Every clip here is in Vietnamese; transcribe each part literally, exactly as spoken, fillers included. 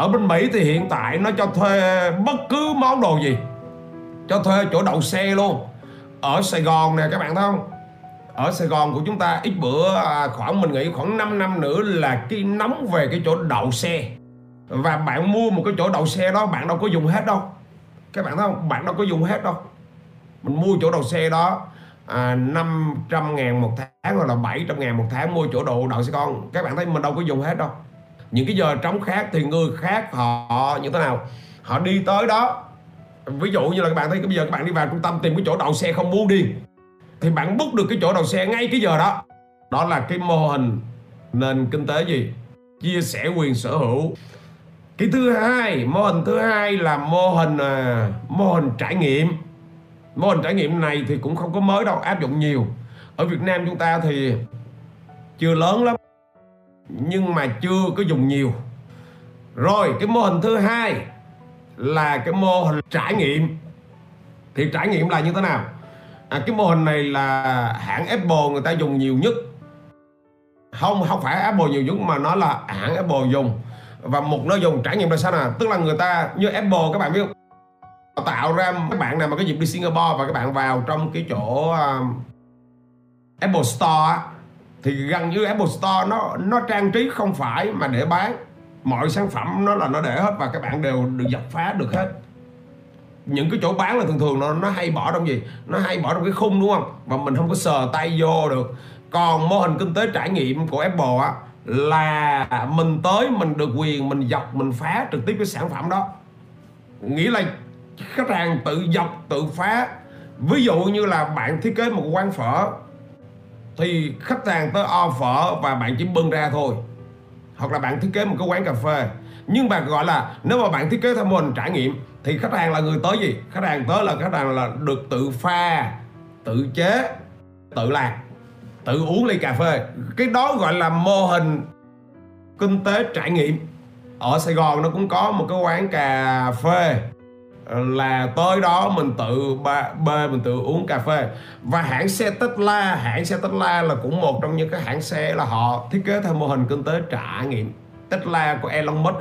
Ở bên Mỹ thì hiện tại nó cho thuê bất cứ món đồ gì, cho thuê chỗ đậu xe luôn. Ở Sài Gòn nè các bạn thấy không, ở Sài Gòn của chúng ta ít bữa à, khoảng mình nghĩ khoảng năm năm nữa là cái nóng về cái chỗ đậu xe. Và bạn mua một cái chỗ đậu xe đó bạn đâu có dùng hết đâu. Các bạn thấy không, bạn đâu có dùng hết đâu. Mình mua chỗ đậu xe đó à, năm trăm ngàn một tháng hoặc là bảy trăm ngàn một tháng mua chỗ đậu đậu xe con. Các bạn thấy mình đâu có dùng hết đâu. Những cái giờ trống khác thì người khác họ như thế nào, họ đi tới đó. Ví dụ như là các bạn thấy bây giờ các bạn đi vào trung tâm tìm cái chỗ đậu xe không muốn đi thì bạn book được cái chỗ đậu xe ngay cái giờ đó. Đó là cái mô hình nền kinh tế gì? Chia sẻ quyền sở hữu. Cái thứ hai, mô hình thứ hai là mô hình à, mô hình trải nghiệm. Mô hình trải nghiệm này thì cũng không có mới đâu, áp dụng nhiều. Ở Việt Nam chúng ta thì chưa lớn lắm nhưng mà chưa có dùng nhiều. Rồi cái mô hình thứ hai là cái mô hình trải nghiệm. Thì trải nghiệm là như thế nào? À, cái mô hình này là hãng Apple người ta dùng nhiều nhất. Không, không phải Apple nhiều nhất mà nó là hãng Apple dùng. Và một nó dùng trải nghiệm là sao nè? Tức là người ta như Apple các bạn biết không? Họ tạo ra các bạn nào mà có dịp đi Singapore và các bạn vào trong cái chỗ uh, Apple Store thì gần như Apple Store nó nó trang trí không phải mà để bán. Mọi sản phẩm nó là nó để hết và các bạn đều được dập phá được hết. Những cái chỗ bán là thường thường nó, nó hay bỏ trong gì? Nó hay bỏ trong cái khung đúng không? Và mình không có sờ tay vô được. Còn mô hình kinh tế trải nghiệm của Apple á, là mình tới mình được quyền mình dọc mình phá trực tiếp cái sản phẩm đó. Nghĩa là khách hàng tự dọc tự phá. Ví dụ như là bạn thiết kế một quán phở thì khách hàng tới o phở và bạn chỉ bưng ra thôi. Hoặc là bạn thiết kế một cái quán cà phê. Nhưng mà gọi là nếu mà bạn thiết kế theo mô hình trải nghiệm thì khách hàng là người tới gì? Khách hàng tới là khách hàng là được tự pha, tự chế, tự làm, tự uống ly cà phê. Cái đó gọi là mô hình kinh tế trải nghiệm. Ở Sài Gòn nó cũng có một cái quán cà phê là tới đó mình tự bê, mình tự uống cà phê. Và hãng xe Tesla, hãng xe Tesla là cũng một trong những cái hãng xe là họ thiết kế theo mô hình kinh tế trải nghiệm. Tesla của Elon Musk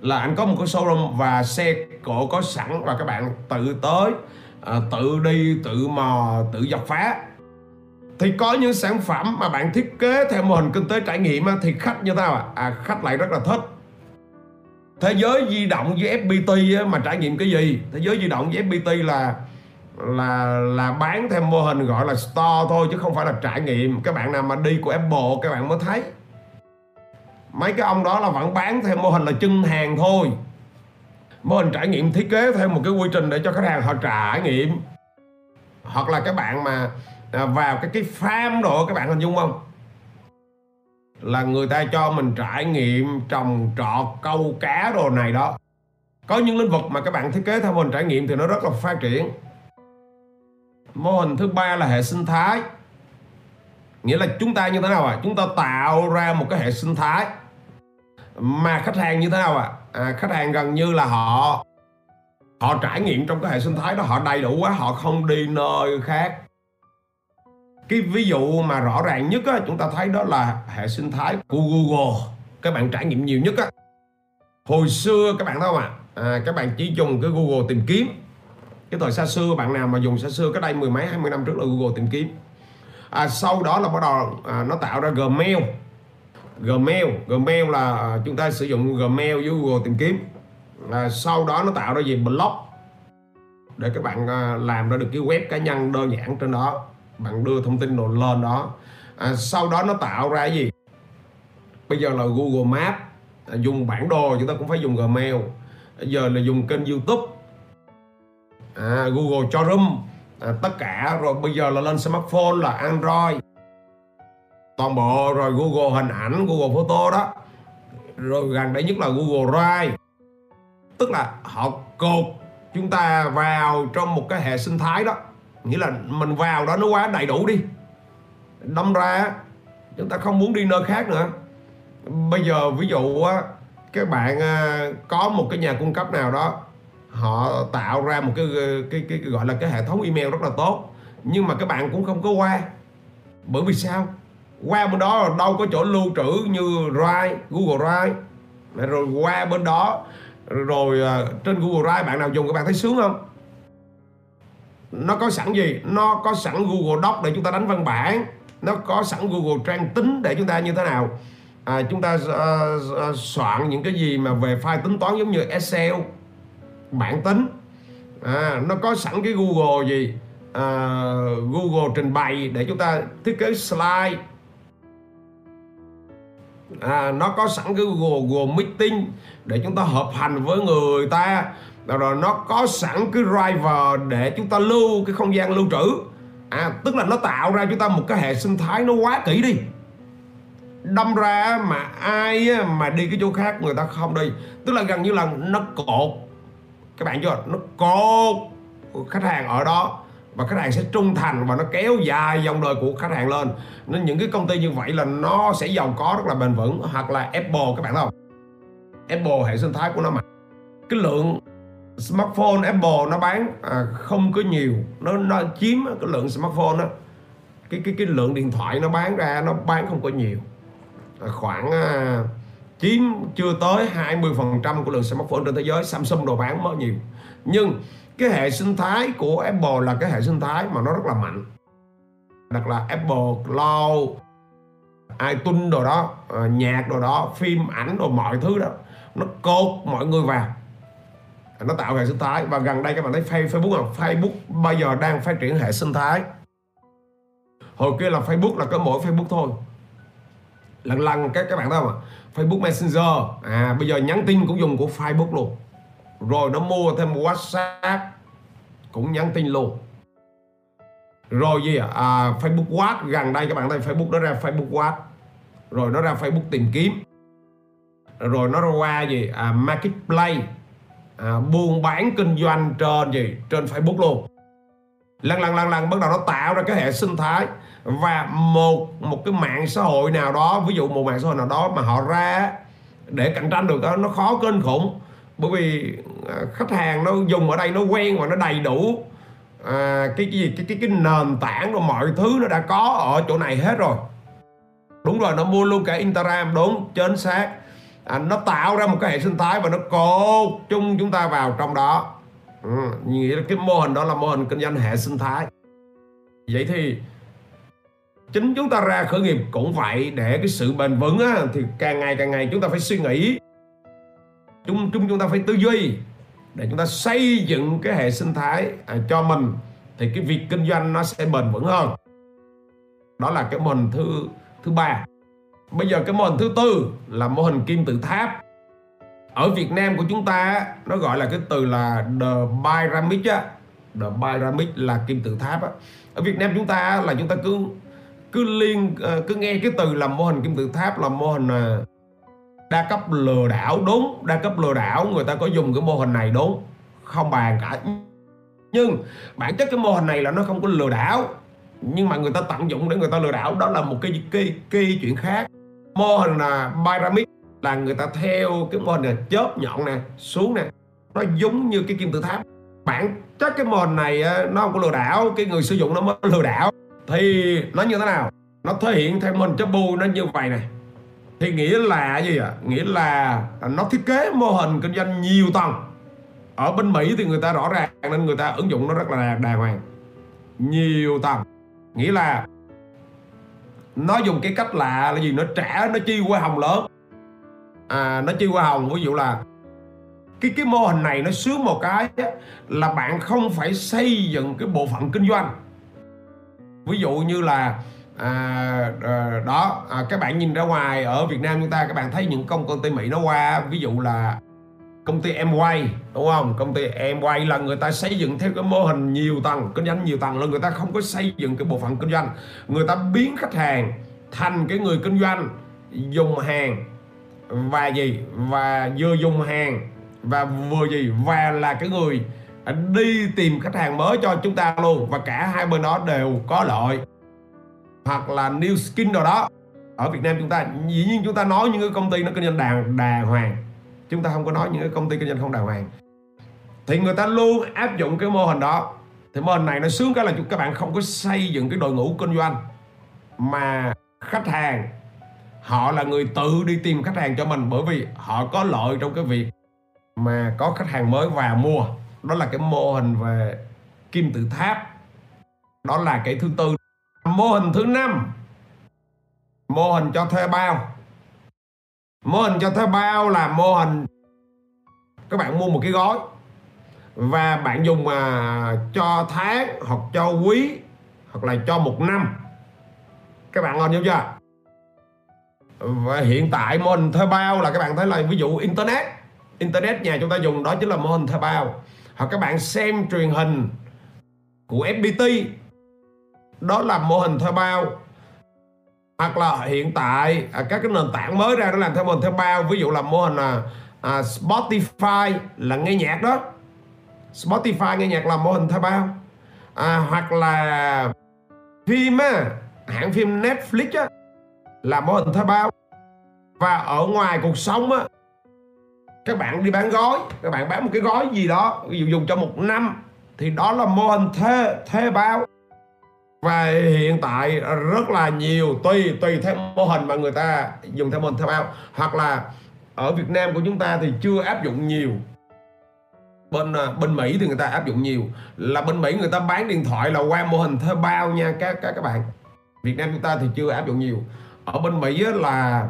là anh có một cái showroom và xe cổ có sẵn và các bạn tự tới, à, tự đi, tự mò, tự dọc phá. Thì có những sản phẩm mà bạn thiết kế theo mô hình kinh tế trải nghiệm thì khách như tao à? à khách lại rất là thích. Thế giới di động với ép pê tê mà trải nghiệm cái gì? Thế giới di động với ép pê tê là là là bán theo mô hình gọi là store thôi chứ không phải là trải nghiệm. Các bạn nào mà đi của Apple các bạn mới thấy mấy cái ông đó là vẫn bán theo mô hình là trưng hàng thôi. Mô hình trải nghiệm thiết kế theo một cái quy trình để cho khách hàng họ trải nghiệm. Hoặc là các bạn mà vào cái cái farm đồ các bạn hình dung không? Là người ta cho mình trải nghiệm trồng trọt, câu cá đồ này đó. Có những lĩnh vực mà các bạn thiết kế theo mô hình trải nghiệm thì nó rất là phát triển. Mô hình thứ ba là hệ sinh thái. Nghĩa là chúng ta như thế nào ạ? À? Chúng ta tạo ra một cái hệ sinh thái mà khách hàng như thế nào ạ? À? À, khách hàng gần như là họ họ trải nghiệm trong cái hệ sinh thái đó, họ đầy đủ quá, họ không đi nơi khác. Cái ví dụ mà rõ ràng nhất á, chúng ta thấy đó là hệ sinh thái của Google. Các bạn trải nghiệm nhiều nhất á. Hồi xưa các bạn thấy không ạ? À? À, các bạn chỉ dùng cái Google tìm kiếm. Cái thời xa xưa bạn nào mà dùng xa xưa cái đây mười mấy hai mươi năm trước là Google tìm kiếm. À, sau đó là bắt đầu à, nó tạo ra Gmail. Gmail Gmail là à, chúng ta sử dụng Gmail với Google tìm kiếm. À, sau đó nó tạo ra gì? Blog. Để các bạn à, làm ra được cái web cá nhân đơn giản trên đó. Bạn đưa thông tin đồ lên đó. À, sau đó nó tạo ra gì? Bây giờ là Google Maps. À, dùng bản đồ chúng ta cũng phải dùng Gmail. À, giờ là dùng kênh YouTube. À, Google cho room. À, tất cả rồi bây giờ là lên smartphone là Android toàn bộ rồi. Google hình ảnh, Google Photo đó, rồi gần đây nhất là Google Drive. Tức là họ cột chúng ta vào trong một cái hệ sinh thái đó. Nghĩa là mình vào đó nó quá đầy đủ đi, đâm ra chúng ta không muốn đi nơi khác nữa. Bây giờ ví dụ các bạn có một cái nhà cung cấp nào đó, họ tạo ra một cái, cái, cái, cái gọi là cái hệ thống email rất là tốt. Nhưng mà các bạn cũng không có qua. Bởi vì sao? Qua bên đó đâu có chỗ lưu trữ như Drive, Google Drive. rồi qua bên đó, rồi trên Google Drive bạn nào dùng các bạn thấy sướng không? Nó có sẵn gì? Nó có sẵn Google Doc để chúng ta đánh văn bản, nó có sẵn Google Trang tính để chúng ta như thế nào, à, chúng ta uh, soạn những cái gì mà về file tính toán giống như Excel, bảng tính, à, nó có sẵn cái Google gì, à, Google trình bày để chúng ta thiết kế slide, à, nó có sẵn cái Google, Google Meeting để chúng ta hợp hành với người ta. Rồi nó có sẵn cái driver để chúng ta lưu cái không gian lưu trữ, à, tức là nó tạo ra chúng ta một cái hệ sinh thái nó quá kỹ đi. Đâm ra mà ai mà đi cái chỗ khác người ta không đi. Tức là gần như là nó cột, các bạn chưa, nó cột khách hàng ở đó, và khách hàng sẽ trung thành và nó kéo dài dòng đời của khách hàng lên. Nên những cái công ty như vậy là nó sẽ giàu có rất là bền vững. Hoặc là Apple, các bạn thấy không, Apple hệ sinh thái của nó mạnh. Cái lượng smartphone Apple nó bán à, không có nhiều, nó nó chiếm cái lượng smartphone đó, cái cái cái lượng điện thoại nó bán ra nó bán không có nhiều, à, khoảng à, chiếm chưa tới hai mươi phần trăm của lượng smartphone trên thế giới. Samsung đồ bán mới nhiều, nhưng cái hệ sinh thái của Apple là cái hệ sinh thái mà nó rất là mạnh, đặc là Apple Cloud, iTunes đồ đó, à, nhạc đồ đó, phim ảnh đồ, mọi thứ đó nó cột mọi người vào, nó tạo hệ sinh thái. Và gần đây các bạn thấy Facebook không? Facebook bây giờ đang phát triển hệ sinh thái. Hồi kia là Facebook là có mỗi Facebook thôi, lần lần các các bạn thấy không ạ? Facebook Messenger, à, bây giờ nhắn tin cũng dùng của Facebook luôn. Rồi nó mua thêm WhatsApp cũng nhắn tin luôn. Rồi gì à? à Facebook Watch, gần đây các bạn thấy Facebook nó ra Facebook Watch, rồi nó ra Facebook tìm kiếm, rồi nó qua gì à, Marketplace, à, buôn bán kinh doanh trên gì, trên Facebook luôn. Lần lần lần lần bắt đầu nó tạo ra cái hệ sinh thái. Và một một cái mạng xã hội nào đó, ví dụ một mạng xã hội nào đó mà họ ra để cạnh tranh được đó, nó khó kinh khủng. Bởi vì à, khách hàng nó dùng ở đây nó quen và nó đầy đủ à, cái, cái gì cái, cái cái nền tảng rồi mọi thứ nó đã có ở chỗ này hết rồi. Đúng rồi, nó mua luôn cả Instagram, đúng chính xác. À, nó tạo ra một cái hệ sinh thái và nó cột chung chúng ta vào trong đó. Ừ, nghĩa là cái mô hình đó là mô hình kinh doanh hệ sinh thái. Vậy thì chính chúng ta ra khởi nghiệp cũng vậy, để cái sự bền vững á, thì càng ngày càng ngày chúng ta phải suy nghĩ, chúng chúng chúng ta phải tư duy để chúng ta xây dựng cái hệ sinh thái à, cho mình, thì cái việc kinh doanh nó sẽ bền vững hơn. Đó là cái mô hình thứ thứ ba. Bây giờ cái mô hình thứ tư là mô hình kim tự tháp. Ở Việt Nam của chúng ta nó gọi là cái từ là the pyramid á, the pyramid là kim tự tháp á. Ở Việt Nam chúng ta là chúng ta cứ cứ liên cứ nghe cái từ là mô hình kim tự tháp là mô hình đa cấp lừa đảo, đúng, đa cấp lừa đảo, người ta có dùng cái mô hình này, đúng, không bàn cả. Nhưng bản chất cái mô hình này là nó không có lừa đảo, nhưng mà người ta tận dụng để người ta lừa đảo, đó là một cái cái, cái chuyện khác. Mô hình là pyramid là người ta theo cái mô hình là chớp nhọn nè, xuống nè, nó giống như cái kim tự tháp. Bản chất cái mô hình này nó không có lừa đảo, cái người sử dụng nó mới lừa đảo. Thì nó như thế nào? Nó thể hiện theo mô hình chớp bu nó như vậy này. Thì nghĩa là gì ạ? Nghĩa là nó thiết kế mô hình kinh doanh nhiều tầng. Ở bên Mỹ thì người ta rõ ràng nên người ta ứng dụng nó rất là đàng hoàng, nhiều tầng. Nghĩa là nó dùng cái cách lạ là gì? Nó trả, nó chi hoa hồng lớn, à, nó chi hoa hồng. Ví dụ là cái, cái mô hình này nó sướng một cái là bạn không phải xây dựng cái bộ phận kinh doanh. Ví dụ như là à, à, đó à, các bạn nhìn ra ngoài ở Việt Nam chúng ta, các bạn thấy những công, công ty Mỹ nó qua. Ví dụ là công ty Amway, đúng không? Công ty Amway là người ta xây dựng theo cái mô hình nhiều tầng, kinh doanh nhiều tầng, là người ta không có xây dựng cái bộ phận kinh doanh. Người ta biến khách hàng thành cái người kinh doanh, dùng hàng và gì, và vừa dùng hàng và vừa gì, và là cái người đi tìm khách hàng mới cho chúng ta luôn, và cả hai bên đó đều có lợi. Hoặc là New Skin đồ đó. Ở Việt Nam chúng ta dĩ nhiên chúng ta nói những cái công ty nó kinh doanh đàng, đàng hoàng, chúng ta không có nói những cái công ty kinh doanh không đàng hoàng. Thì người ta luôn áp dụng cái mô hình đó. Thì mô hình này nó sướng cái là các bạn không có xây dựng cái đội ngũ kinh doanh, mà khách hàng Họ là người tự đi tìm khách hàng cho mình, bởi vì họ có lợi trong cái việc mà có khách hàng mới vào mua. Đó là cái mô hình về kim tự tháp. Đó là cái thứ tư. Mô hình thứ năm, mô hình cho thuê bao. Mô hình cho thuê bao là mô hình các bạn mua một cái gói và bạn dùng cho tháng hoặc cho quý hoặc là cho một năm. Các bạn ngon hiểu chưa? Và hiện tại mô hình thuê bao là các bạn thấy là ví dụ internet, internet nhà chúng ta dùng, đó chính là mô hình thuê bao. Hoặc các bạn xem truyền hình của ép pê tê, đó là mô hình thuê bao. Hoặc là hiện tại các cái nền tảng mới ra nó làm theo mô hình thuê bao, ví dụ là mô hình à, à, Spotify là nghe nhạc đó. Spotify nghe nhạc là mô hình thuê bao. À, hoặc là phim á, hãng phim Netflix á, là mô hình thuê bao. Và ở ngoài cuộc sống á, các bạn đi bán gói, các bạn bán một cái gói gì đó, ví dụ dùng cho một năm, thì đó là mô hình thuê, thuê bao. Và hiện tại rất là nhiều, tùy tùy theo mô hình mà người ta dùng theo mô hình thuê bao. Hoặc là ở Việt Nam của chúng ta thì chưa áp dụng nhiều, bên bên Mỹ thì người ta áp dụng nhiều, là bên Mỹ người ta bán điện thoại là qua mô hình thuê bao nha các các các bạn. Việt Nam chúng ta thì chưa áp dụng nhiều. Ở bên Mỹ là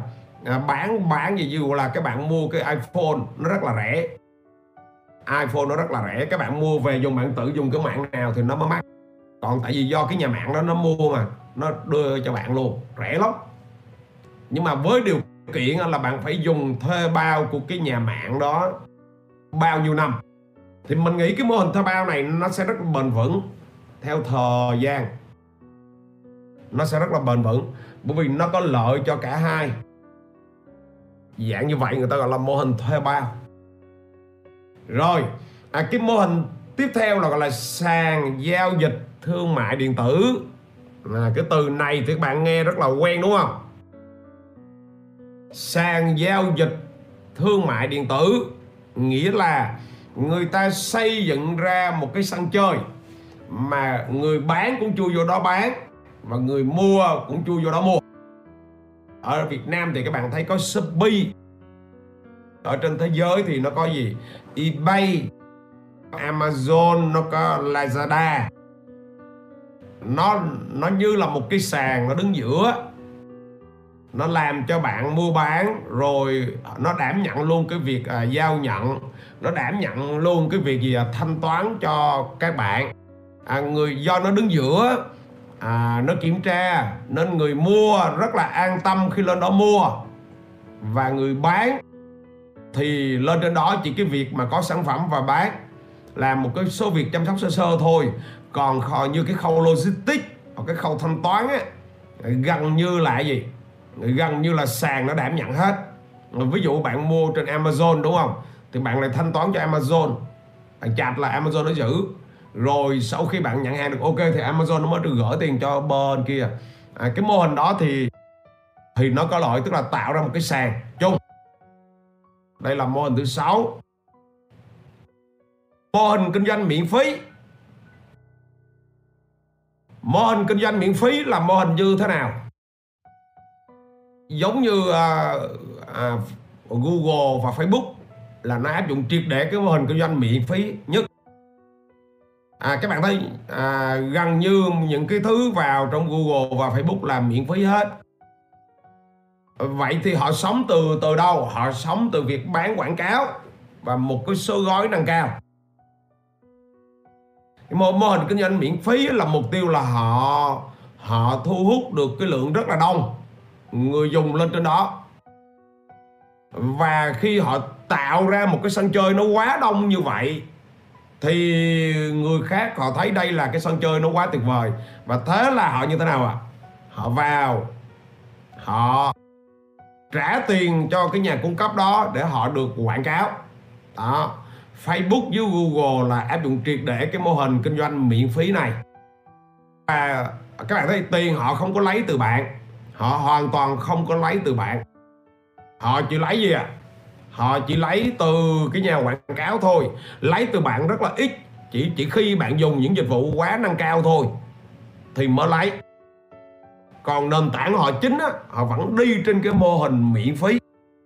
bán bán gì dù là các bạn mua cái iPhone nó rất là rẻ, iPhone nó rất là rẻ, các bạn mua về dùng, bạn tự dùng cái mạng nào thì nó mới mắc. Còn tại vì do cái nhà mạng đó nó mua mà nó đưa cho bạn luôn, rẻ lắm. Nhưng mà với điều kiện là bạn phải dùng thuê bao của cái nhà mạng đó bao nhiêu năm. Thì mình nghĩ cái mô hình thuê bao này nó sẽ rất bền vững theo thời gian. Nó sẽ rất là bền vững bởi vì nó có lợi cho cả hai. Dạng như vậy người ta gọi là mô hình thuê bao. Rồi, à, cái mô hình tiếp theo là gọi là sàn giao dịch thương mại điện tử. À, cái từ này thì các bạn nghe rất là quen đúng không? Sàn giao dịch thương mại điện tử nghĩa là người ta xây dựng ra một cái sân chơi mà người bán cũng chui vô đó bán và người mua cũng chui vô đó mua. Ở Việt Nam thì các bạn thấy có Shopee. Ở trên thế giới thì nó có gì? eBay, Amazon, nó có Lazada. Nó, nó như là một cái sàn nó đứng giữa. Nó làm cho bạn mua bán, rồi nó đảm nhận luôn cái việc à, giao nhận. Nó đảm nhận luôn cái việc gì à, thanh toán cho các bạn. à, Người do nó đứng giữa, à, nó kiểm tra, nên người mua rất là an tâm khi lên đó mua. Và người bán thì lên trên đó chỉ cái việc mà có sản phẩm và bán, làm một cái số việc chăm sóc sơ sơ thôi. Còn như cái khâu logistics hoặc cái khâu thanh toán á, gần như là gì? Gần như là sàn nó đảm nhận hết. Ví dụ bạn mua trên Amazon đúng không? Thì bạn lại thanh toán cho Amazon, bạn chạp là Amazon nó giữ. Rồi sau khi bạn nhận hàng được ok thì Amazon nó mới được gửi tiền cho bên kia. à, Cái mô hình đó thì Thì nó có lợi, tức là tạo ra một cái sàn chung. Đây là mô hình thứ sáu. Mô hình kinh doanh miễn phí. Mô hình kinh doanh miễn phí là mô hình như thế nào? Giống như uh, uh, Google và Facebook là nó áp dụng triệt để cái mô hình kinh doanh miễn phí nhất. À, các bạn thấy à, gần như những cái thứ vào trong Google và Facebook là miễn phí hết. Vậy thì họ sống từ từ đâu? Họ sống từ việc bán quảng cáo và một cái số gói nâng cao. Mô, mô hình kinh doanh miễn phí là mục tiêu là họ họ thu hút được cái lượng rất là đông người dùng lên trên đó. Và khi họ tạo ra một cái sân chơi nó quá đông như vậy thì người khác họ thấy đây là cái sân chơi nó quá tuyệt vời. Và thế là họ như thế nào ạ? À? Họ vào, họ trả tiền cho cái nhà cung cấp đó để họ được quảng cáo. Đó, Facebook với Google là áp dụng triệt để cái mô hình kinh doanh miễn phí này. Và các bạn thấy tiền họ không có lấy từ bạn. Họ hoàn toàn không có lấy từ bạn. Họ chỉ lấy gì ạ? À? Họ chỉ lấy từ cái nhà quảng cáo thôi. Lấy từ bạn rất là ít. Chỉ, chỉ khi bạn dùng những dịch vụ quá nâng cao thôi thì mới lấy. Còn nền tảng họ chính á, họ vẫn đi trên cái mô hình miễn phí.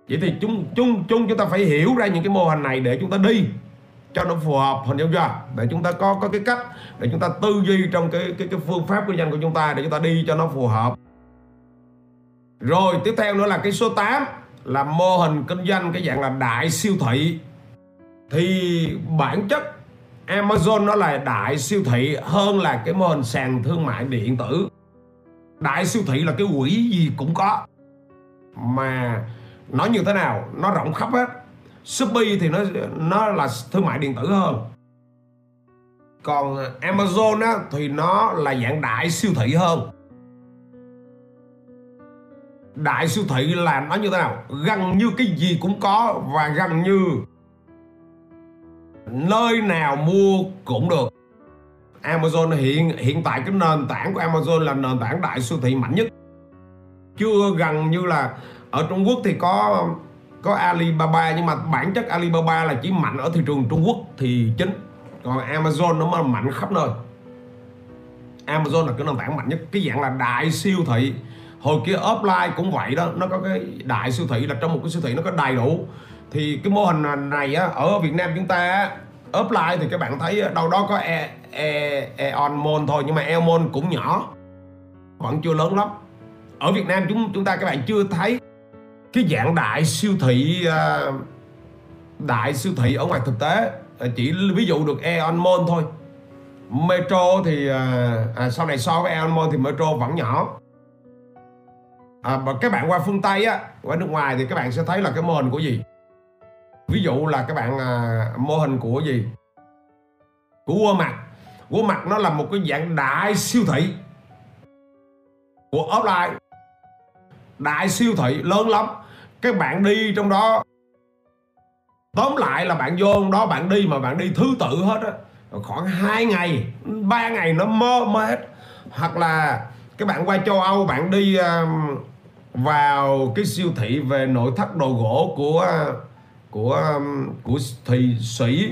Vậy thì chúng chúng chúng chúng ta phải hiểu ra những cái mô hình này để chúng ta đi cho nó phù hợp, hình dung chưa? Để chúng ta có có cái cách để chúng ta tư duy trong cái cái cái phương pháp kinh doanh của chúng ta để chúng ta đi cho nó phù hợp. Rồi tiếp theo nữa là cái số tám là mô hình kinh doanh cái dạng là đại siêu thị. Thì bản chất Amazon nó là đại siêu thị hơn là cái mô hình sàn thương mại điện tử. Đại siêu thị là cái quỹ gì cũng có. Mà nó như thế nào? Nó rộng khắp hết. Shopee thì nó nó là thương mại điện tử hơn. Còn Amazon á, thì nó là dạng đại siêu thị hơn. Đại siêu thị là nó như thế nào? Gần như cái gì cũng có và gần như nơi nào mua cũng được. Amazon hiện hiện tại cái nền tảng của Amazon là nền tảng đại siêu thị mạnh nhất. Chưa gần như là ở Trung Quốc thì có có Alibaba, nhưng mà bản chất Alibaba là chỉ mạnh ở thị trường Trung Quốc thì chính. Còn Amazon nó mới mạnh khắp nơi. Amazon là cái nền tảng mạnh nhất, cái dạng là đại siêu thị. Hồi kia offline cũng vậy đó, nó có cái đại siêu thị là trong một cái siêu thị nó có đầy đủ. Thì cái mô hình này á, ở Việt Nam chúng ta offline thì các bạn thấy đâu đó có e, e, Aeon Mall thôi, nhưng mà Aeon Mall cũng nhỏ, vẫn chưa lớn lắm. Ở Việt Nam chúng chúng ta các bạn chưa thấy cái dạng đại siêu thị đại siêu thị ở ngoài thực tế, chỉ ví dụ được Aeon Mall thôi. Metro thì à, sau này so với Aeon Mall thì Metro vẫn nhỏ. À, và các bạn qua phương Tây á, qua nước ngoài thì các bạn sẽ thấy là cái mô hình của gì? Ví dụ là các bạn à, mô hình của gì? Của Walmart. Walmart nó là một cái dạng đại siêu thị của offline. Đại siêu thị lớn lắm. Các bạn đi trong đó, tóm lại là bạn vô trong đó bạn đi mà bạn đi thứ tự hết á. Khoảng hai ngày, ba ngày nó mơ mơ hết. Hoặc là các bạn qua châu Âu, bạn đi uh, vào cái siêu thị về nội thất đồ gỗ của uh, của um, của Thụy Sĩ,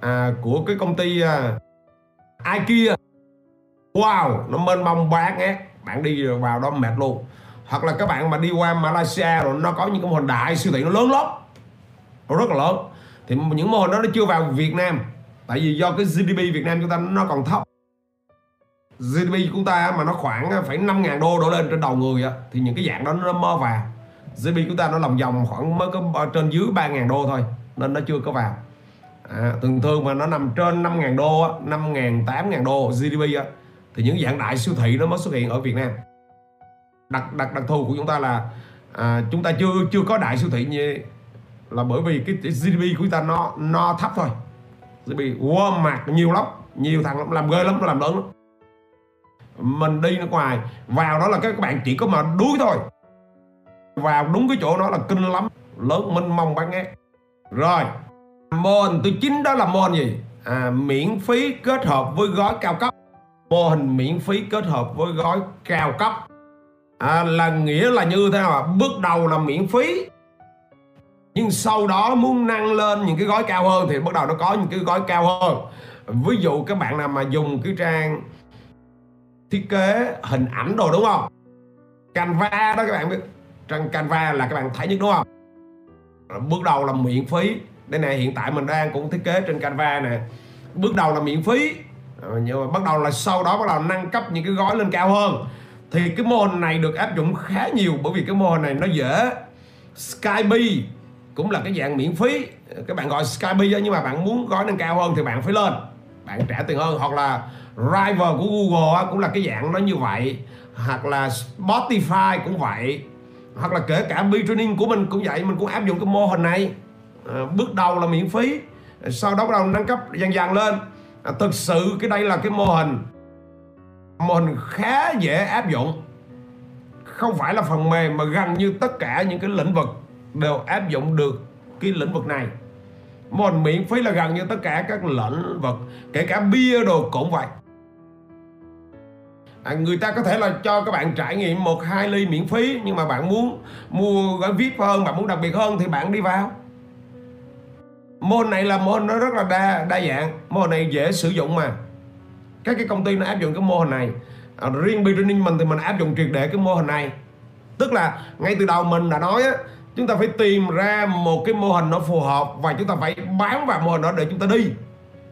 à, của cái công ty uh, IKEA. Wow, nó mênh mông bát ngát, bạn đi vào đó mệt luôn. Hoặc là các bạn mà đi qua Malaysia rồi nó có những cái mô hình đại siêu thị nó lớn lắm, nó rất là lớn. Thì những mô hình đó nó chưa vào Việt Nam, tại vì do cái giê đê pê Việt Nam chúng ta nó còn thấp. giê đê pê của chúng ta mà nó khoảng phải năm ngàn đô đổ lên trên đầu người á, thì những cái dạng đó nó mơ vào. giê đê pê của chúng ta nó lòng vòng khoảng mới có trên dưới ba ngàn đô thôi, nên nó chưa có vào. À, thường thường mà nó nằm trên năm ngàn đô á, năm ngàn, tám ngàn đô giê đê pê á, thì những dạng đại siêu thị nó mới xuất hiện ở Việt Nam. Đặc đặc đặc thù của chúng ta là à, chúng ta chưa chưa có đại siêu thị như là bởi vì cái giê đê pê của chúng ta nó nó thấp thôi. giê đê pê Walmart nhiều lắm, nhiều thằng làm ghê lắm, nó làm lớn lắm. Mình đi nước ngoài vào đó là các bạn chỉ có mà đuối thôi, vào đúng cái chỗ đó là kinh lắm, lớn mênh mông bát ngát. Rồi mô hình thứ chín đó là mô hình gì? À, miễn phí kết hợp với gói cao cấp. Mô hình miễn phí kết hợp với gói cao cấp à, là nghĩa là như thế nào ạ? Bước đầu là miễn phí, nhưng sau đó muốn nâng lên những cái gói cao hơn thì bắt đầu nó có những cái gói cao hơn. Ví dụ các bạn nào mà dùng cái trang thiết kế hình ảnh đồ đúng không? Canva đó các bạn biết, trang Canva là các bạn thấy nhất đúng không? Bước đầu là miễn phí. Đây này, hiện tại mình đang cũng thiết kế trên Canva nè. Bước đầu là miễn phí, nhưng mà bắt đầu là sau đó bắt đầu nâng cấp những cái gói lên cao hơn. Thì cái mô hình này được áp dụng khá nhiều bởi vì cái mô hình này nó dễ. Skype cũng là cái dạng miễn phí. Các bạn gọi Skype nhưng mà bạn muốn gói nâng cao hơn thì bạn phải lên, bạn trả tiền hơn. Hoặc là Rival của Google cũng là cái dạng nó như vậy. Hoặc là Spotify cũng vậy. Hoặc là kể cả B-training của mình cũng vậy. Mình cũng áp dụng cái mô hình này. à, Bước đầu là miễn phí, sau đó bắt đầu nâng cấp dần dần lên. à, Thực sự cái đây là cái mô hình Mô hình khá dễ áp dụng. Không phải là phần mềm mà gần như tất cả những cái lĩnh vực đều áp dụng được cái lĩnh vực này. Mô hình miễn phí là gần như tất cả các lĩnh vực, kể cả bia đồ cũng vậy. À, người ta có thể là cho các bạn trải nghiệm một hai ly miễn phí, nhưng mà bạn muốn mua gói vi ai pi hơn, bạn muốn đặc biệt hơn thì bạn đi vào. Môn này là môn nó rất là đa đa dạng, môn này dễ sử dụng mà các cái công ty nó áp dụng cái mô hình này. à, riêng beginning mình thì mình áp dụng triệt để cái mô hình này. Tức là ngay từ đầu mình đã nói á, chúng ta phải tìm ra một cái mô hình nó phù hợp và chúng ta phải bám vào mô hình đó để chúng ta đi,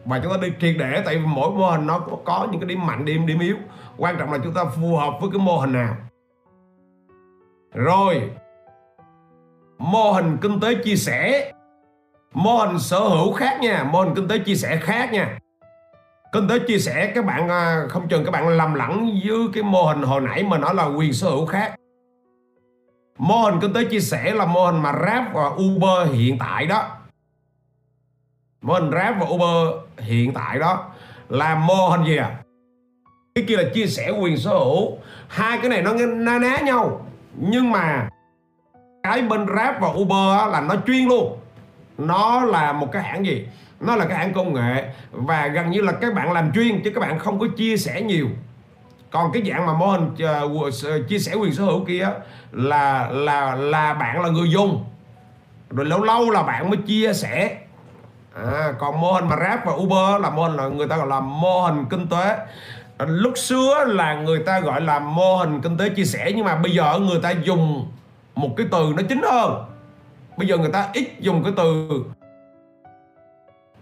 và chúng ta đi triệt để. Tại vì mỗi mô hình nó có những cái điểm mạnh, điểm điểm yếu, quan trọng là chúng ta phù hợp với cái mô hình nào. Rồi mô hình kinh tế chia sẻ, mô hình sở hữu khác nha, mô hình kinh tế chia sẻ khác nha. Kinh tế chia sẻ các bạn không chừng các bạn lầm lẫn với cái mô hình hồi nãy mà nói là quyền sở hữu khác. Mô hình kinh tế chia sẻ là mô hình mà Grab và Uber hiện tại đó. Mô hình Grab và Uber hiện tại đó là mô hình gì à? Cái kia là chia sẻ quyền sở hữu. Hai cái này nó ná ná nhau, nhưng mà cái bên Grab và Uber là nó chuyên luôn. Nó là một cái hãng gì? Nó là cái hãng công nghệ, và gần như là các bạn làm chuyên chứ các bạn không có chia sẻ nhiều. Còn cái dạng mà mô hình chia sẻ quyền sở hữu kia là là là bạn là người dùng, rồi lâu lâu là bạn mới chia sẻ. À, còn mô hình mà Grab và Uber là mô hình là người ta gọi là mô hình kinh tế. Lúc xưa là người ta gọi là mô hình kinh tế chia sẻ, nhưng mà bây giờ người ta dùng một cái từ nó chính hơn. Bây giờ người ta ít dùng cái từ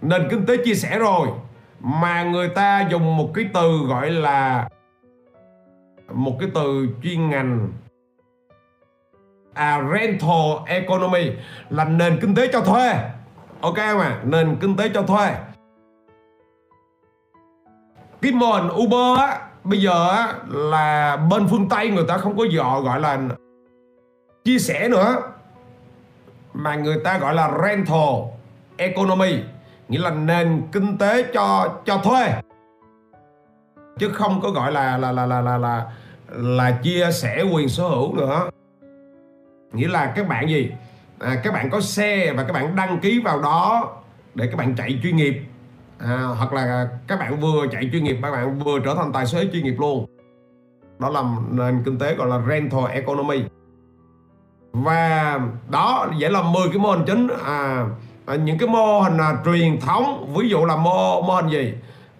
nền kinh tế chia sẻ rồi, mà người ta dùng một cái từ gọi là một cái từ chuyên ngành à, rental economy, là nền kinh tế cho thuê. Ok không ạ? Nền kinh tế cho thuê. Cái mô hình Uber á, bây giờ á, là bên phương Tây người ta không có dọ gọi là chia sẻ nữa, mà người ta gọi là rental economy, nghĩa là nền kinh tế cho cho thuê, chứ không có gọi là là là là là là, là chia sẻ quyền sở hữu nữa. Nghĩa là các bạn gì? À, các bạn có xe và các bạn đăng ký vào đó để các bạn chạy chuyên nghiệp, à, hoặc là các bạn vừa chạy chuyên nghiệp, các bạn vừa trở thành tài xế chuyên nghiệp luôn. Đó là nền kinh tế gọi là rental economy. Và đó, vậy là mười cái mô hình chính. À, những cái mô hình à, truyền thống, ví dụ là mô, mô hình gì?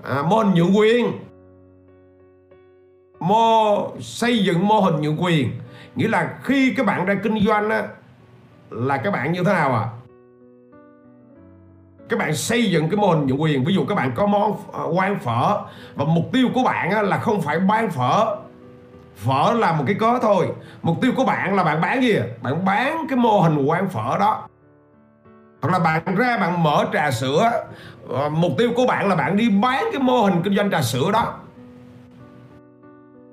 À, mô hình nhượng quyền, mô xây dựng mô hình nhượng quyền. Nghĩa là khi các bạn đang kinh doanh á, là các bạn như thế nào à? Các bạn xây dựng cái mô hình nhượng quyền. Ví dụ các bạn có món quán phở, và mục tiêu của bạn á, là không phải bán phở. Phở là một cái cớ thôi. Mục tiêu của bạn là bạn bán gì? Bạn bán cái mô hình quán phở đó. Hoặc là bạn ra bạn mở trà sữa, mục tiêu của bạn là bạn đi bán cái mô hình kinh doanh trà sữa đó.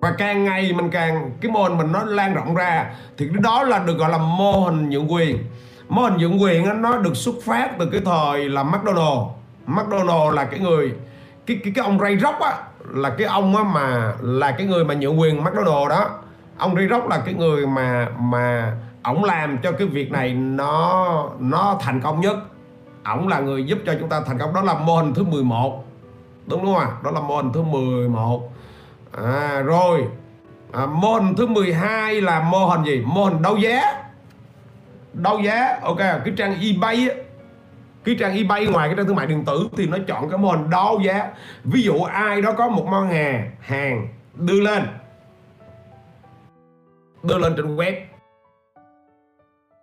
Và càng ngày mình càng, cái mô hình mình nó lan rộng ra, thì cái đó là được gọi là mô hình nhượng quyền. Mô hình nhượng quyền nó được xuất phát từ cái thời là McDonald's. McDonald's là cái người, cái cái, cái ông Ray Kroc á, là cái ông á mà là cái người mà nhượng quyền McDonald's đó. Ông Ray Kroc là cái người mà mà ổng làm cho cái việc này nó nó thành công nhất. Ổng là người giúp cho chúng ta thành công. Đó là mô hình thứ mười một. Đúng đúng không ạ? Đó là mô hình thứ mười một. À, rồi à, mô hình thứ mười hai là mô hình gì? Mô hình đấu giá. Đấu giá, ok. Cái trang eBay á, cái trang eBay ngoài cái trang thương mại điện tử thì nó chọn cái mô hình đấu giá. Ví dụ ai đó có một món hàng hàng đưa lên đưa lên trên web,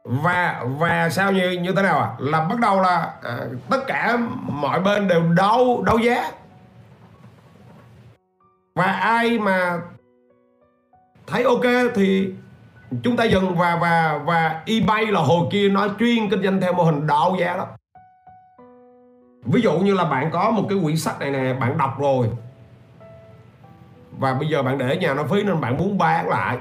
và và sao như như thế nào à? Là bắt đầu là à, tất cả mọi bên đều đấu đấu giá, và ai mà thấy ok thì chúng ta dừng. Và và và eBay là hồi kia nó chuyên kinh doanh theo mô hình đấu giá đó. Ví dụ như là bạn có một cái quyển sách này nè, bạn đọc rồi, và bây giờ bạn để nhà nó phí nên bạn muốn bán lại,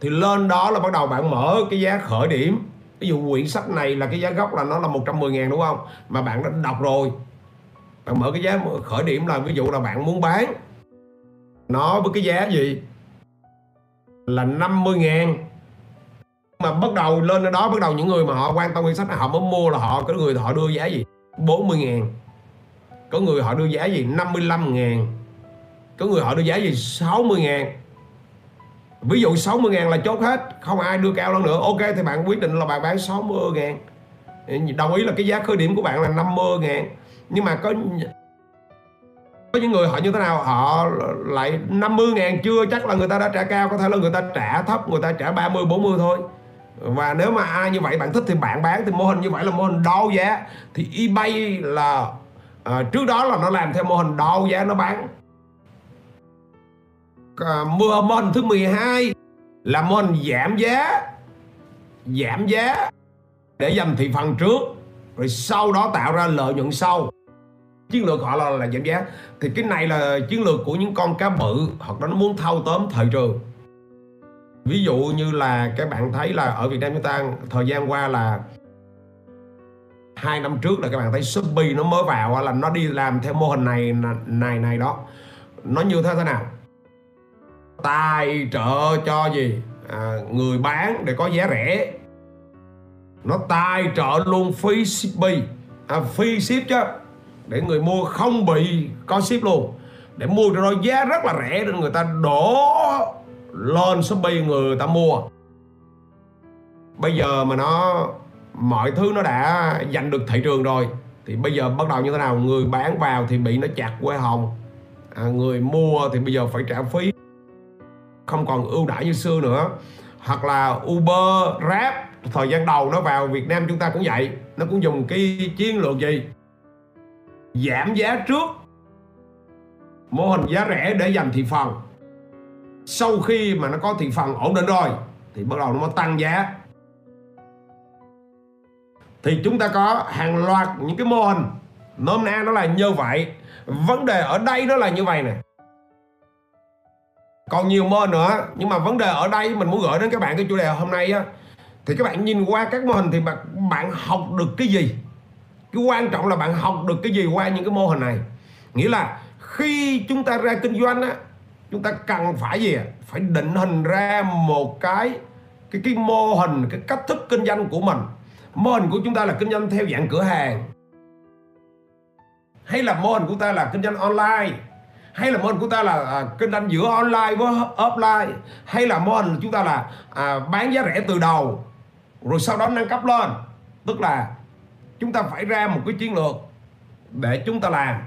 thì lên đó là bắt đầu bạn mở cái giá khởi điểm. Ví dụ quyển sách này là cái giá gốc là nó là một trăm mười ngàn đúng không, mà bạn đã đọc rồi, bạn mở cái giá khởi điểm là ví dụ là bạn muốn bán nó với cái giá gì là năm mươi ngàn. Mà bắt đầu lên đó, bắt đầu những người mà họ quan tâm quyển sách này, họ mới mua là họ, có người họ đưa giá gì bốn mươi ngàn, có người họ đưa giá gì năm mươi lăm ngàn, có người họ đưa giá gì sáu mươi ngàn. Ví dụ sáu mươi ngàn là chốt hết, không ai đưa cao hơn nữa. Ok thì bạn quyết định là bạn bán sáu mươi ngàn. Đồng ý là cái giá khởi điểm của bạn là năm mươi ngàn, nhưng mà có có những người họ như thế nào, họ lại năm mươi ngàn chưa chắc là người ta đã trả cao, có thể là người ta trả thấp, người ta trả ba mươi bốn mươi thôi. Và nếu mà ai như vậy bạn thích thì bạn bán, thì mô hình như vậy là mô hình đo giá. Thì eBay là à, trước đó là nó làm theo mô hình đo giá, nó bán. à, Mô hình thứ mười hai là mô hình giảm giá, giảm giá để giành thị phần trước, rồi sau đó tạo ra lợi nhuận sau. Chiến lược họ là, là giảm giá. Thì cái này là chiến lược của những con cá bự, hoặc là nó muốn thâu tóm thị trường. Ví dụ như là các bạn thấy là ở Việt Nam chúng ta thời gian qua là hai năm trước là các bạn thấy Shopee nó mới vào là nó đi làm theo mô hình này này này đó. Nó như thế thế nào? Tài trợ cho gì? À, người bán để có giá rẻ. Nó tài trợ luôn phí ship, à, phí ship chứ, để người mua không bị có ship luôn, để mua cho nó giá rất là rẻ, để người ta đổ lên Shopee người ta mua. Bây giờ mà nó mọi thứ nó đã giành được thị trường rồi thì bây giờ bắt đầu như thế nào? Người bán vào thì bị nó chặt quê hồng, à, người mua thì bây giờ phải trả phí, không còn ưu đãi như xưa nữa. Hoặc là Uber, Grab thời gian đầu nó vào Việt Nam chúng ta cũng vậy, nó cũng dùng cái chiến lược gì giảm giá trước, mô hình giá rẻ để giành thị phần. Sau khi mà nó có thị phần ổn định rồi thì bắt đầu nó mới tăng giá. Thì chúng ta có hàng loạt những cái mô hình, nôm na nó là như vậy. Vấn đề ở đây nó là như vậy nè, còn nhiều mô hình nữa, nhưng mà vấn đề ở đây mình muốn gửi đến các bạn cái chủ đề hôm nay á, thì các bạn nhìn qua các mô hình thì bạn, bạn học được cái gì? Cái quan trọng là bạn học được cái gì qua những cái mô hình này. Nghĩa là khi chúng ta ra kinh doanh á, chúng ta cần phải gì? Phải định hình ra một cái cái cái mô hình, cái cách thức kinh doanh của mình. Mô hình của chúng ta là kinh doanh theo dạng cửa hàng, hay là mô hình của ta là kinh doanh online, hay là mô hình của ta là à, kinh doanh giữa online với offline, hay là mô hình của chúng ta là à, bán giá rẻ từ đầu rồi sau đó nâng cấp lên. Tức là chúng ta phải ra một cái chiến lược để chúng ta làm.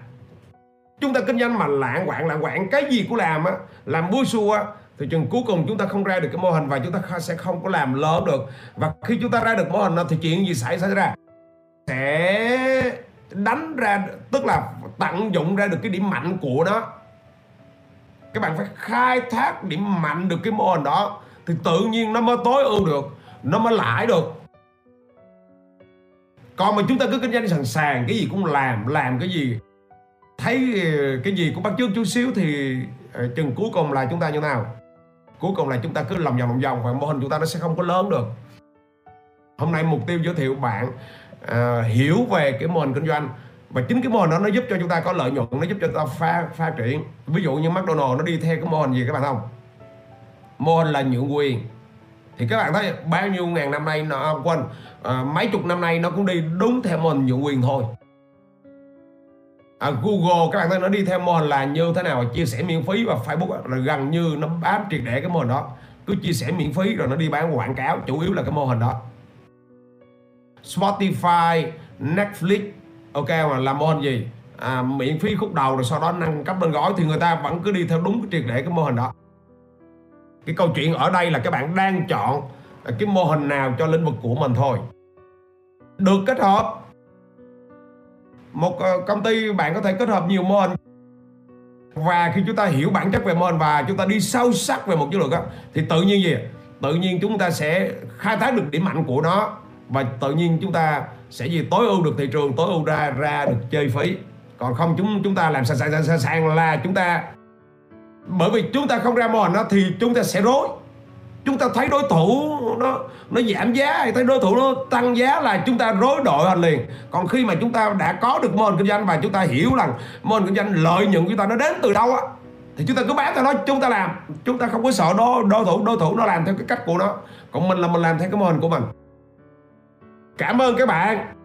Chúng ta kinh doanh mà lạng quạng lạng quạng cái gì cũng làm á, làm búa xu á, thì chừng cuối cùng chúng ta không ra được cái mô hình và chúng ta sẽ không có làm lớn được. Và khi chúng ta ra được mô hình thì chuyện gì xảy xảy ra? Sẽ đánh ra, tức là tận dụng ra được cái điểm mạnh của nó. Các bạn phải khai thác điểm mạnh được cái mô hình đó thì tự nhiên nó mới tối ưu được, nó mới lãi được. Còn mà chúng ta cứ kinh doanh sẵn sàng, cái gì cũng làm, làm cái gì thấy cái gì cũng bắt chước chút xíu thì chừng cuối cùng là chúng ta như nào? Cuối cùng là chúng ta cứ lòng vòng lòng vòng và mô hình chúng ta nó sẽ không có lớn được. Hôm nay mục tiêu giới thiệu bạn à, hiểu về cái mô hình kinh doanh, và chính cái mô hình đó nó giúp cho chúng ta có lợi nhuận, nó giúp cho chúng ta phát phát triển. Ví dụ như McDonald's nó đi theo cái mô hình gì các bạn không? Mô hình là nhượng quyền. Thì các bạn thấy bao nhiêu ngàn năm nay nó à, quên à, mấy chục năm nay nó cũng đi đúng theo mô hình nhượng quyền thôi. À, Google các bạn thấy nó đi theo mô hình là như thế nào? Chia sẻ miễn phí. Và Facebook là gần như nó bám triệt để cái mô hình đó, cứ chia sẻ miễn phí rồi nó đi bán quảng cáo, chủ yếu là cái mô hình đó. Spotify, Netflix, ok mà là mô hình gì? À, miễn phí khúc đầu rồi sau đó nâng cấp lên gói, thì người ta vẫn cứ đi theo đúng cái triệt để cái mô hình đó. Cái câu chuyện ở đây là các bạn đang chọn cái mô hình nào cho lĩnh vực của mình thôi. Được kết hợp. Một công ty bạn có thể kết hợp nhiều mô hình. Và khi chúng ta hiểu bản chất về mô hình và chúng ta đi sâu sắc về một chiến lược đó, thì tự nhiên gì? Tự nhiên chúng ta sẽ khai thác được điểm mạnh của nó, và tự nhiên chúng ta sẽ gì? Tối ưu được thị trường, tối ưu ra ra được chi phí. Còn không chúng chúng ta làm sẵn sàng, sẵn sàng là chúng ta, bởi vì chúng ta không ra mô hình đó thì chúng ta sẽ rối. Chúng ta thấy đối thủ nó, nó giảm giá, hay thấy đối thủ nó tăng giá là chúng ta rối đội hình liền. Còn khi mà chúng ta đã có được mô hình kinh doanh và chúng ta hiểu rằng mô hình kinh doanh lợi nhuận của chúng ta nó đến từ đâu á, thì chúng ta cứ bán theo nó, chúng ta làm. Chúng ta không có sợ đối, đối thủ, đối thủ nó làm theo cái cách của nó. Còn mình là mình làm theo cái mô hình của mình. Cảm ơn các bạn.